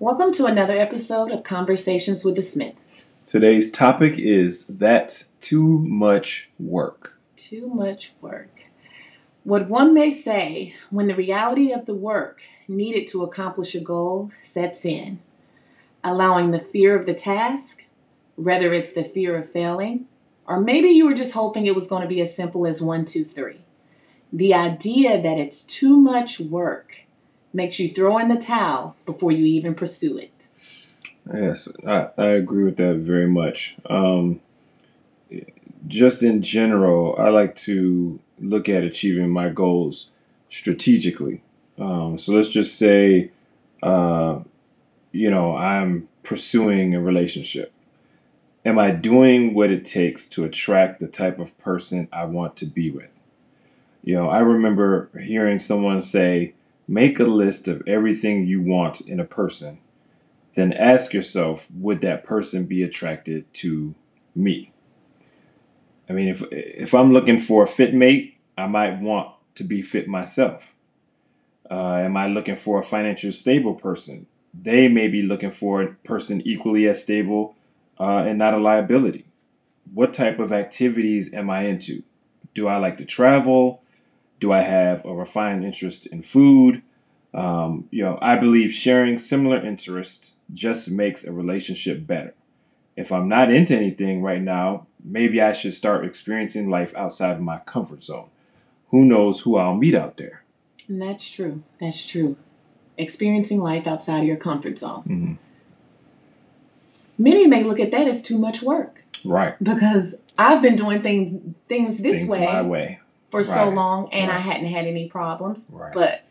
Welcome to another episode of Conversations with the Smiths. Today's topic is that's too much work. Too much work. What one may say when the reality of the work needed to accomplish a goal sets in, allowing the fear of the task, whether it's the fear of failing, or maybe you were just hoping it was going to be as simple as 1, 2, 3. The idea that it's too much work makes you throw in the towel before you even pursue it. Yes, I agree with that very much. Just in general, I like to look at achieving my goals strategically. So let's just say, I'm pursuing a relationship. Am I doing what it takes to attract the type of person I want to be with? I remember hearing someone say, make a list of everything you want in a person. Then ask yourself, would that person be attracted to me? I mean, if I'm looking for a fit mate, I might want to be fit myself. Am I looking for a financially stable person? They may be looking for a person equally as stable and not a liability. What type of activities am I into? Do I like to travel? Do I have a refined interest in food? I believe sharing similar interests just makes a relationship better. If I'm not into anything right now, maybe I should start experiencing life outside of my comfort zone. Who knows who I'll meet out there? And that's true. That's true. Experiencing life outside of your comfort zone. Mm-hmm. Many may look at that as too much work. Right. Because I've been doing things my way for so long, and I hadn't had any problems. Right. But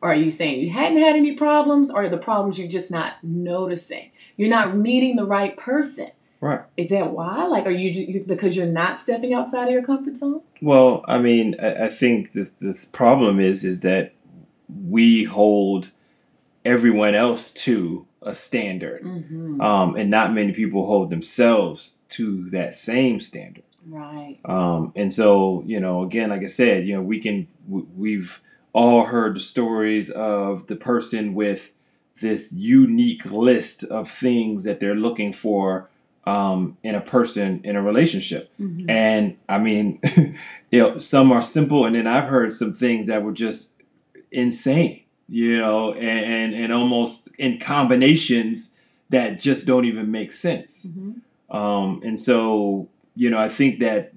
are you saying you hadn't had any problems, or are the problems you're just not noticing? You're not meeting the right person. Right. Is that why? Like, are you because you're not stepping outside of your comfort zone? Well, I mean, I think the problem is that we hold everyone else to a standard, mm-hmm. And not many people hold themselves to that same standard. Right. And so, again, like I said, we've all heard the stories of the person with this unique list of things that they're looking for in a person in a relationship. Mm-hmm. And I mean, some are simple. And then I've heard some things that were just insane, and almost in combinations that just don't even make sense. Mm-hmm. And so, I think that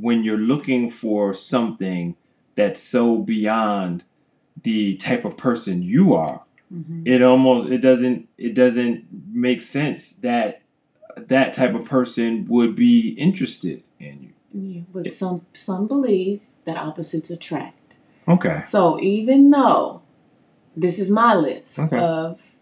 when you're looking for something that's so beyond the type of person you are, mm-hmm. it doesn't make sense that that type of person would be interested in you. Yeah, but some believe that opposites attract. Okay. So even though this is my list of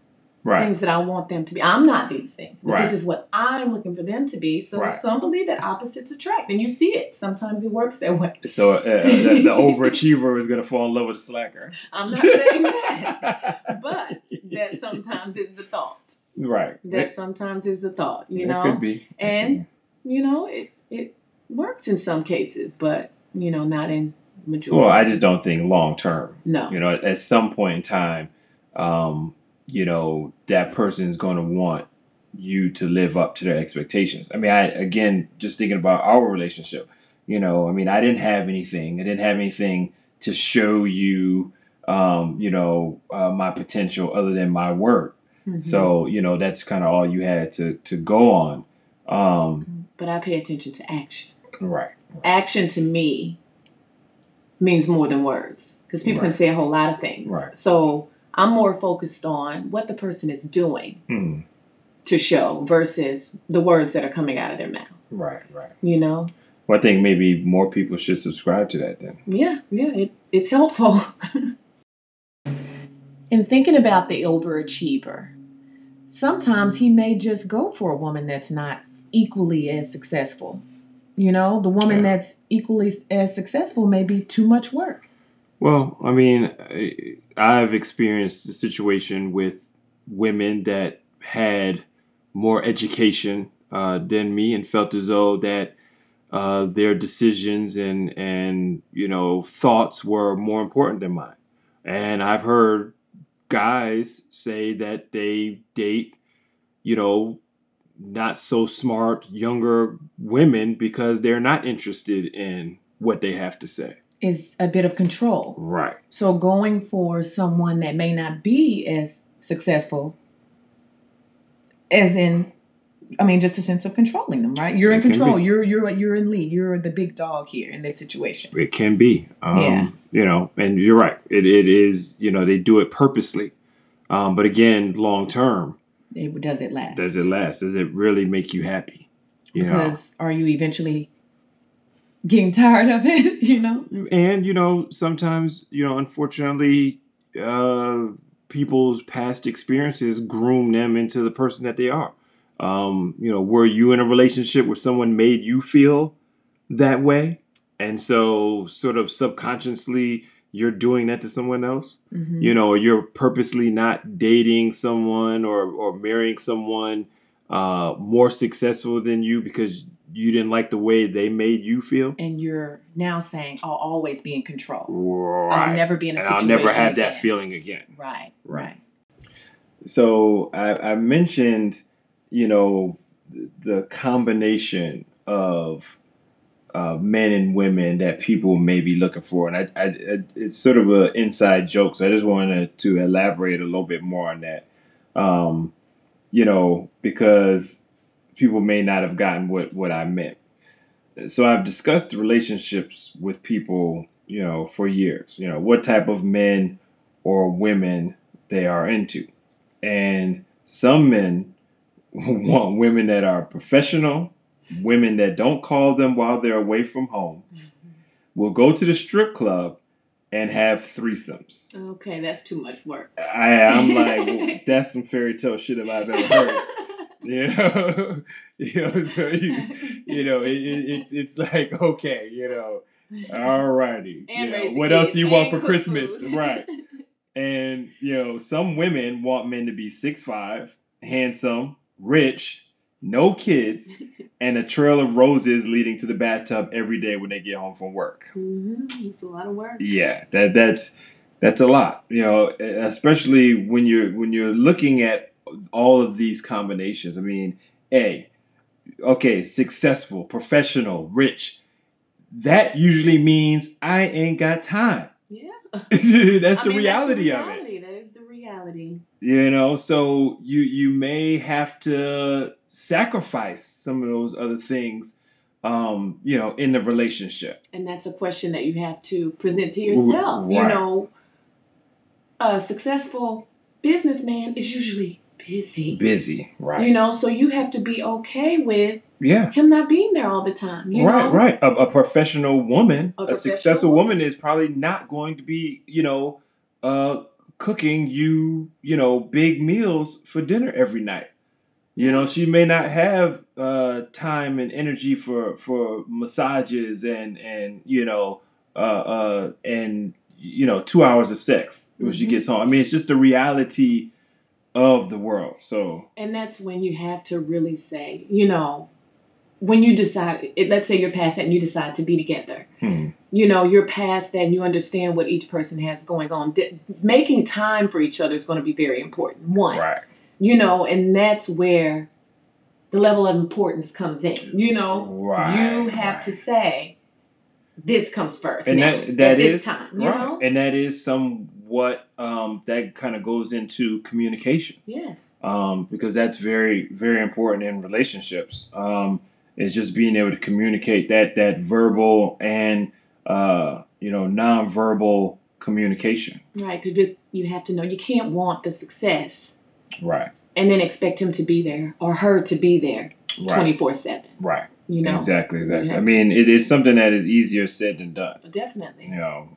things that I want them to be. I'm not these things, but this is what I'm looking for them to be. So some believe that opposites attract, and you see it. Sometimes it works that way. So the overachiever is going to fall in love with the slacker. I'm not saying that, but that sometimes is the thought. Right. That sometimes is the thought, It could be. And, it works in some cases, but, not in majority. Well, I just don't think long term. No. At some point in time, that person is going to want you to live up to their expectations. I mean, just thinking about our relationship, I didn't have anything. I didn't have anything to show you, my potential other than my work. Mm-hmm. So, that's kind of all you had to go on. But I pay attention to action. Right. Action to me means more than words, because people can say a whole lot of things. Right. So I'm more focused on what the person is doing to show versus the words that are coming out of their mouth. Right, right. Well, I think maybe more people should subscribe to that then. Yeah, it's helpful. In thinking about the overachiever, sometimes he may just go for a woman that's not equally as successful. The woman that's equally as successful may be too much work. Well, I mean, I've experienced a situation with women that had more education than me and felt as though that their decisions and thoughts were more important than mine. And I've heard guys say that they date, you know, not so smart younger women because they're not interested in what they have to say. It's a bit of control. Right. So going for someone that may not be as successful, as in, I mean, just a sense of controlling them, right? You're in control. You're in lead. You're the big dog here in this situation. It can be. Yeah. You know, and you're right. It is, you know, they do it purposely. But again, long term. Does it last? Does it last? Does it really make you happy? Because are you eventually getting tired of it, you know? And, you know, sometimes, you know, unfortunately, people's past experiences groom them into the person that they are. You know, were you in a relationship where someone made you feel that way? And so sort of subconsciously you're doing that to someone else, mm-hmm. you know, you're purposely not dating someone or marrying someone more successful than you because you didn't like the way they made you feel. And you're now saying, I'll always be in control. Right. I'll never be in a situation again. I'll never have that feeling again. Right. So I mentioned, you know, the combination of men and women that people may be looking for. And it's sort of an inside joke. So I just wanted to elaborate a little bit more on that, you know, because people may not have gotten what I meant. So I've discussed relationships with people, you know, for years, you know, what type of men or women they are into. And some men want women that are professional, women that don't call them while they're away from home, mm-hmm. will go to the strip club and have threesomes. Okay, that's too much work. I'm like, well, that's some fairy tale shit if I've ever heard. So it's like, okay, you know, alrighty. And you know, what else do you want for Christmas? Food. Right. And, you know, some women want men to be 6'5", handsome, rich, no kids, and a trail of roses leading to the bathtub every day when they get home from work. Mm-hmm. It's a lot of work. Yeah, that's a lot. You know, especially when you're looking at all of these combinations. I mean, successful, professional, rich. That usually means I ain't got time. Yeah, that's the reality of it. That is the reality. You know, so you may have to sacrifice some of those other things, you know, in the relationship. And that's a question that you have to present to yourself. Right. You know, a successful businessman is usually busy, right? You know, so you have to be okay with him not being there all the time. You know? A professional woman, a successful woman is probably not going to be, you know, cooking you know, big meals for dinner every night. You know, she may not have time and energy for massages and you know, and you know, 2 hours of sex when she gets home. I mean, it's just the reality of the world. So, and that's when you have to really say, you know, when you decide, let's say you're past that and you decide to be together. Mm-hmm. You know, you're past that and you understand what each person has going on. Making time for each other is going to be very important. One, right. You know, and that's where the level of importance comes in. You know, you have to say this comes first. And that is time, you know? And that is somewhat, that kind of goes into communication. Yes. Because that's very, very important in relationships. It's just being able to communicate that verbal and, you know, nonverbal communication. Right, because you have to know you can't want the success. Right. And then expect him to be there or her to be there 24/7. Right. You know? Exactly. That's, I mean, it is something that is easier said than done. Definitely. You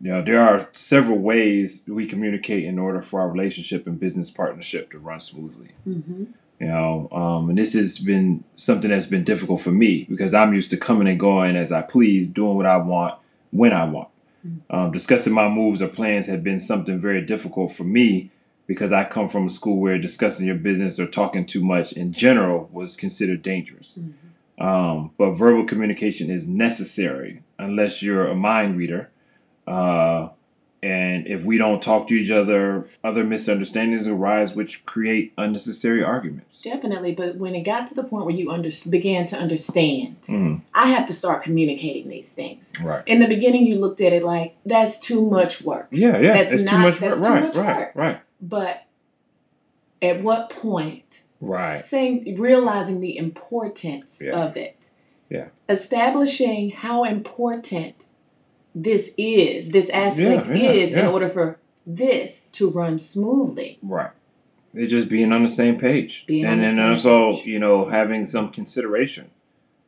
know, there are several ways we communicate in order for our relationship and business partnership to run smoothly. Mm-hmm. You know, and this has been something that's been difficult for me because I'm used to coming and going as I please, doing what I want, when I want. Mm-hmm. Discussing my moves or plans had been something very difficult for me because I come from a school where discussing your business or talking too much in general was considered dangerous. Mm-hmm. But verbal communication is necessary unless you're a mind reader, And if we don't talk to each other, other misunderstandings arise, which create unnecessary arguments. Definitely. But when it got to the point where you began to understand, I have to start communicating these things. Right. In the beginning, you looked at it like, that's too much work. Yeah, yeah. That's too much work. But at what point? Right. Realizing the importance of it. Yeah. Establishing how important this aspect is in order for this to run smoothly. Right. It just being on the same page. And also, you know, having some consideration.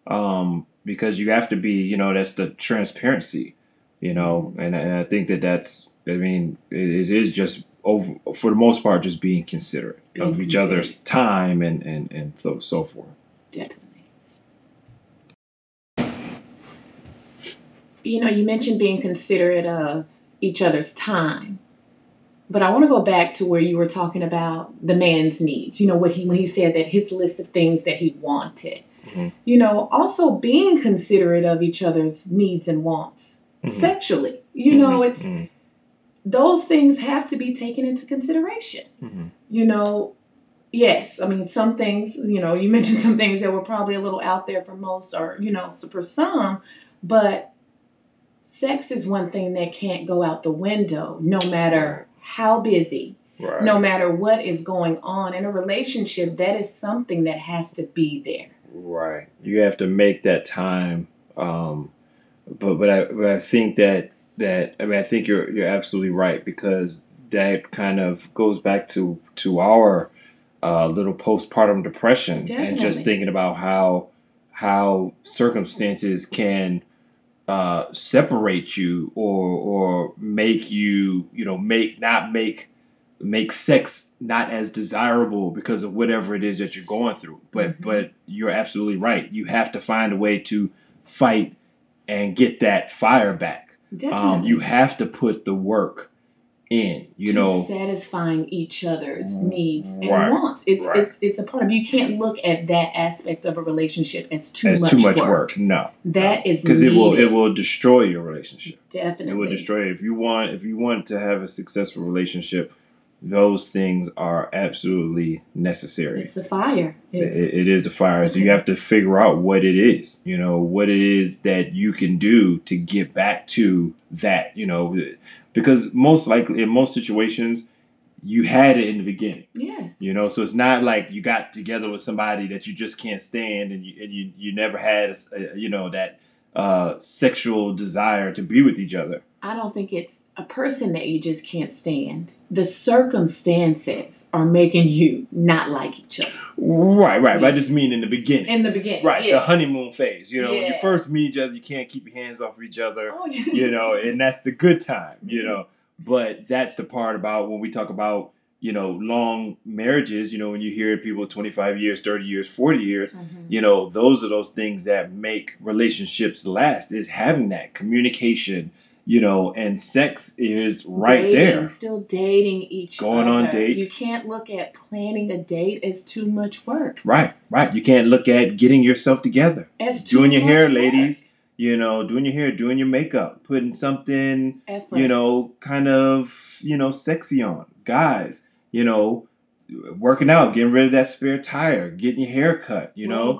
Because you have to be, you know, that's the transparency, you know, and I think that's, I mean, it is just over, for the most part, just being considerate of each other's time and so forth. Definitely. You know, you mentioned being considerate of each other's time, but I want to go back to where you were talking about the man's needs. You know, when he said that his list of things that he wanted, you know, also being considerate of each other's needs and wants sexually. You know, it's those things have to be taken into consideration. You know, yes, I mean, some things, you know, you mentioned some things that were probably a little out there for most or, you know, for some, but sex is one thing that can't go out the window, no matter how busy, no matter what is going on. In a relationship, that is something that has to be there. Right. You have to make that time. But I think that I mean, I think you're absolutely right, because that kind of goes back to our little postpartum depression. Definitely. And just thinking about how circumstances can separate you or make you, you know, make sex not as desirable because of whatever it is that you're going through. But you're absolutely right. You have to find a way to fight and get that fire back. You have to put the work in, you know, satisfying each other's needs and wants. It's a part of, you can't look at that aspect of a relationship as too much work. No, that is, because it will destroy your relationship. Definitely, it will destroy it. If you want to have a successful relationship, those things are absolutely necessary. It's the fire. It is the fire. Okay. So you have to figure out what it is. You know, what it is that you can do to get back to that. You know. Because most likely, in most situations, you had it in the beginning. Yes. You know, so it's not like you got together with somebody that you just can't stand and you never had, you know, that sexual desire to be with each other. I don't think it's a person that you just can't stand. The circumstances are making you not like each other. Right. Yeah. But I just mean in the beginning. Right, yeah. The honeymoon phase. You know, when you first meet each other, you can't keep your hands off each other. Oh, yeah. You know, and that's the good time, you know. But that's the part about when we talk about, you know, long marriages, you know, when you hear people 25 years, 30 years, 40 years, you know, those are those things that make relationships last, is having that communication. You know, and sex is there. Still dating each other. Going on dates. You can't look at planning a date as too much work. Right. You can't look at getting yourself together. As too much work. Doing your hair, ladies. You know, doing your hair, doing your makeup, putting something, you know, kind of, you know, sexy on. Guys, you know, working out, getting rid of that spare tire, getting your hair cut, you know.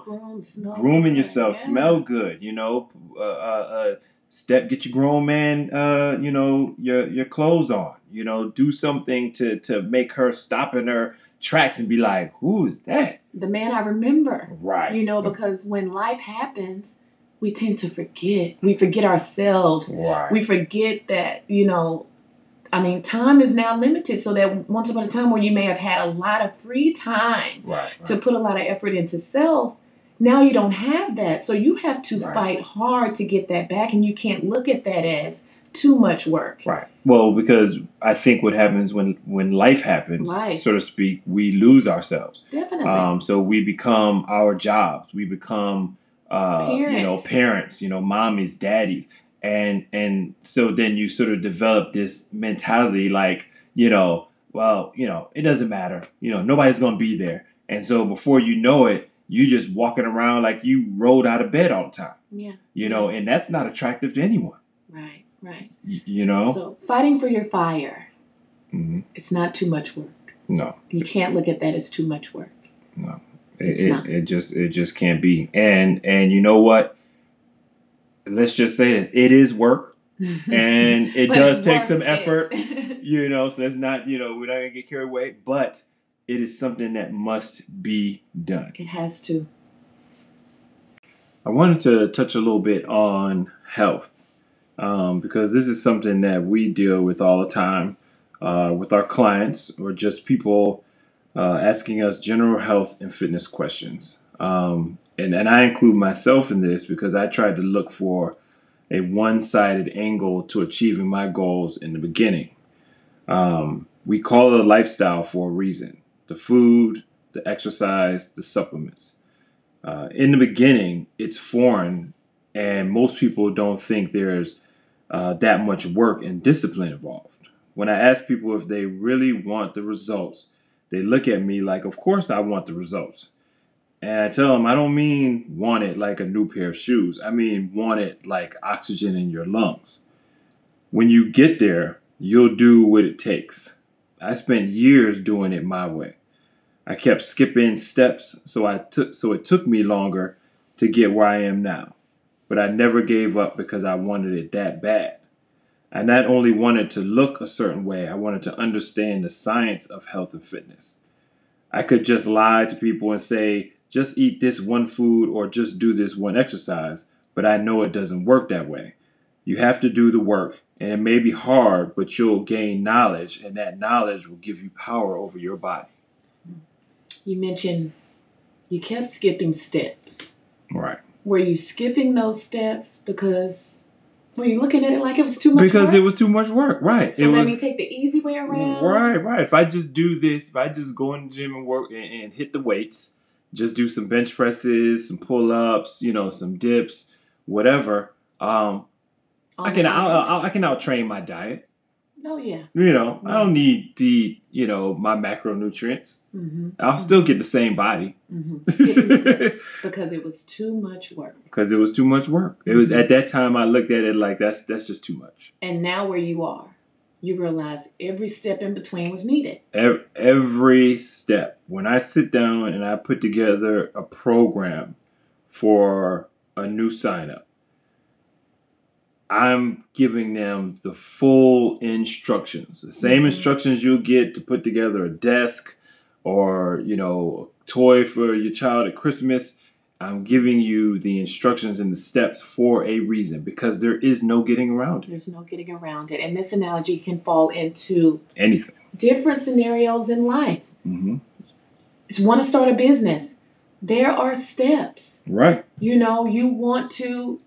Grooming yourself, smell good, you know. Get your grown man, you know, your clothes on, you know, do something to make her stop in her tracks and be like, who's that? The man I remember. Right. You know, because when life happens, we tend to forget. We forget ourselves. Right. We forget that, you know, I mean, time is now limited, so that once upon a time where you may have had a lot of free time to put a lot of effort into self, now you don't have that. So you have to fight hard to get that back, and you can't look at that as too much work. Right. Well, because I think what happens when life happens, so to speak, we lose ourselves. Definitely. So we become our jobs. We become, parents. You know, mommies, daddies. And so then you sort of develop this mentality like, you know, well, you know, it doesn't matter. You know, nobody's going to be there. And so before you know it, you just walking around like you rolled out of bed all the time. Yeah. You know, and that's not attractive to anyone. Right. Right. You know? So fighting for your fire. Mm-hmm. It's not too much work. No. You can't look at that as too much work. No. It just can't be. And you know what? Let's just say it is work. And it does take some effort. You know, so it's not, you know, we're not gonna get carried away, but it is something that must be done. It has to. I wanted to touch a little bit on health, because this is something that we deal with all the time with our clients or just people asking us general health and fitness questions. And I include myself in this because I tried to look for a one-sided angle to achieving my goals in the beginning. We call it a lifestyle for a reason. The food, the exercise, the supplements. In the beginning, it's foreign, and most people don't think there's that much work and discipline involved. When I ask people if they really want the results, they look at me like, of course I want the results. And I tell them I don't mean want it like a new pair of shoes. I mean want it like oxygen in your lungs. When you get there, you'll do what it takes. I spent years doing it my way. I kept skipping steps, so it took me longer to get where I am now. But I never gave up because I wanted it that bad. I not only wanted to look a certain way, I wanted to understand the science of health and fitness. I could just lie to people and say, just eat this one food or just do this one exercise, but I know it doesn't work that way. You have to do the work, and it may be hard, but you'll gain knowledge, and that knowledge will give you power over your body. You mentioned you kept skipping steps. Right. Were you skipping those steps because were you looking at it like it was too much work? Because it was too much work, right. So let me take the easy way around. Right. If I just do this, if I just go in the gym and work and hit the weights, just do some bench presses, some pull-ups, you know, some dips, whatever, I can outtrain my diet. Oh, yeah. You know, I don't need to eat, you know, my macronutrients. Mm-hmm. I'll still get the same body. Mm-hmm. Because it was too much work. It mm-hmm. was at that time I looked at it like that's just too much. And now where you are, you realize every step in between was needed. Every step. When I sit down and I put together a program for a new sign-up, I'm giving them the full instructions, the same instructions you'll get to put together a desk or, you know, a toy for your child at Christmas. I'm giving you the instructions and the steps for a reason because there is no getting around it. And this analogy can fall into anything, different scenarios in life. Mm-hmm. If you want to start a business, there are steps. Right. You know, you want to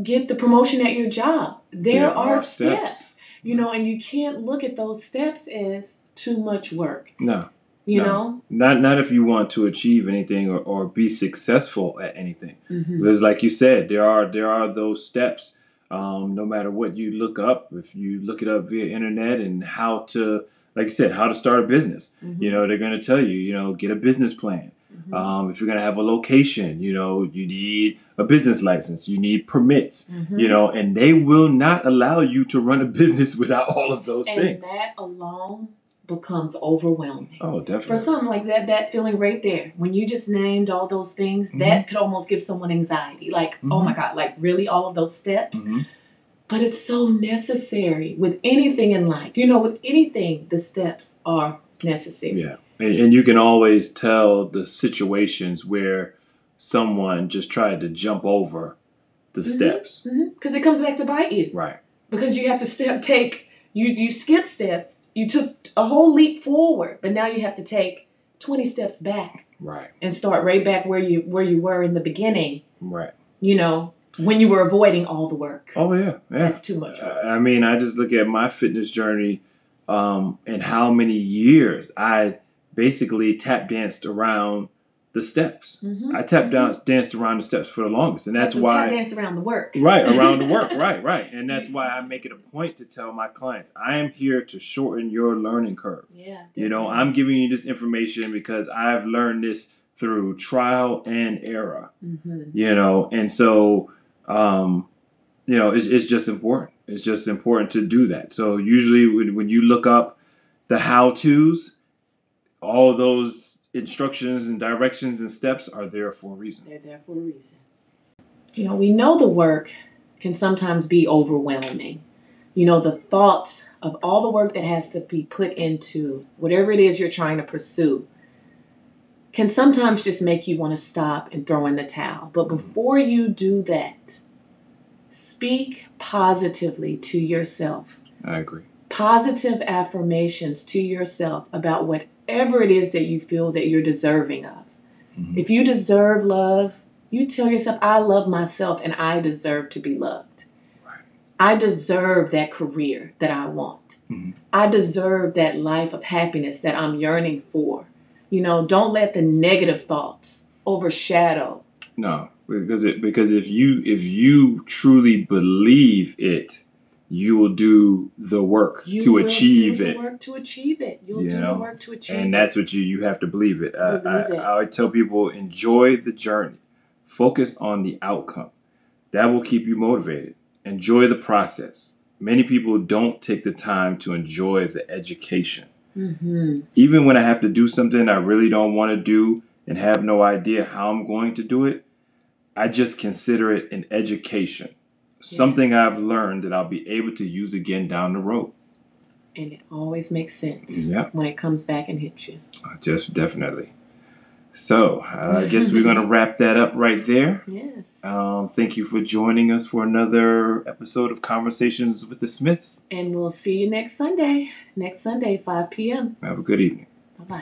get the promotion at your job. There are steps, you know, and you can't look at those steps as too much work. No, you know? Not if you want to achieve anything or be successful at anything. Mm-hmm. Because like you said, there are those steps. No matter what you look up, if you look it up via internet and how to, like you said, how to start a business, mm-hmm. you know, they're going to tell you, you know, get a business plan. Mm-hmm. If you're going to have a location, you know, you need a business license, you need permits, mm-hmm. you know, and they will not allow you to run a business without all of those things. And that alone becomes overwhelming. Oh, definitely. For something like that feeling right there, when you just named all those things, mm-hmm. that could almost give someone anxiety. Like, mm-hmm. oh my God, like really all of those steps? Mm-hmm. But it's so necessary with anything in life. You know, with anything, the steps are necessary. Yeah. And you can always tell the situations where someone just tried to jump over the mm-hmm. steps. Because mm-hmm. it comes back to bite you. Right. Because you have to you skipped steps, you took a whole leap forward, but now you have to take 20 steps back. Right. And start right back where you were in the beginning. Right. You know, when you were avoiding all the work. Oh, yeah. That's too much work. I mean, I just look at my fitness journey and how many years I basically tap danced around the steps. Mm-hmm. I tap mm-hmm. danced around the steps for the longest. And that's why tap danced around the work. Right, around the work. Right. And that's why I make it a point to tell my clients, I am here to shorten your learning curve. Yeah. Definitely. You know, I'm giving you this information because I've learned this through trial and error. Mm-hmm. You know, and so you know, it's just important. It's just important to do that. So usually when you look up the how-tos, all those instructions and directions and steps are there for a reason. They're there for a reason. You know, we know the work can sometimes be overwhelming. You know, the thoughts of all the work that has to be put into whatever it is you're trying to pursue can sometimes just make you want to stop and throw in the towel. But before you do that, speak positively to yourself. I agree. Positive affirmations to yourself about whatever it is that you feel that you're deserving of. Mm-hmm. If you deserve love, you tell yourself, I love myself and I deserve to be loved. Right. I deserve that career that I want. Mm-hmm. I deserve that life of happiness that I'm yearning for. You know, don't let the negative thoughts overshadow. No, because if you truly believe it, you will do the work to achieve it. You will do the work to achieve it. You'll do the work to achieve it. And that's what you have to believe it. I tell people, enjoy the journey. Focus on the outcome. That will keep you motivated. Enjoy the process. Many people don't take the time to enjoy the education. Mm-hmm. Even when I have to do something I really don't want to do and have no idea how I'm going to do it, I just consider it an education. Yes. Something I've learned that I'll be able to use again down the road. And it always makes sense when it comes back and hits you. Just definitely. So I guess we're going to wrap that up right there. Yes. Thank you for joining us for another episode of Conversations with the Smiths. And we'll see you next Sunday, 5 p.m. Have a good evening. Bye-bye.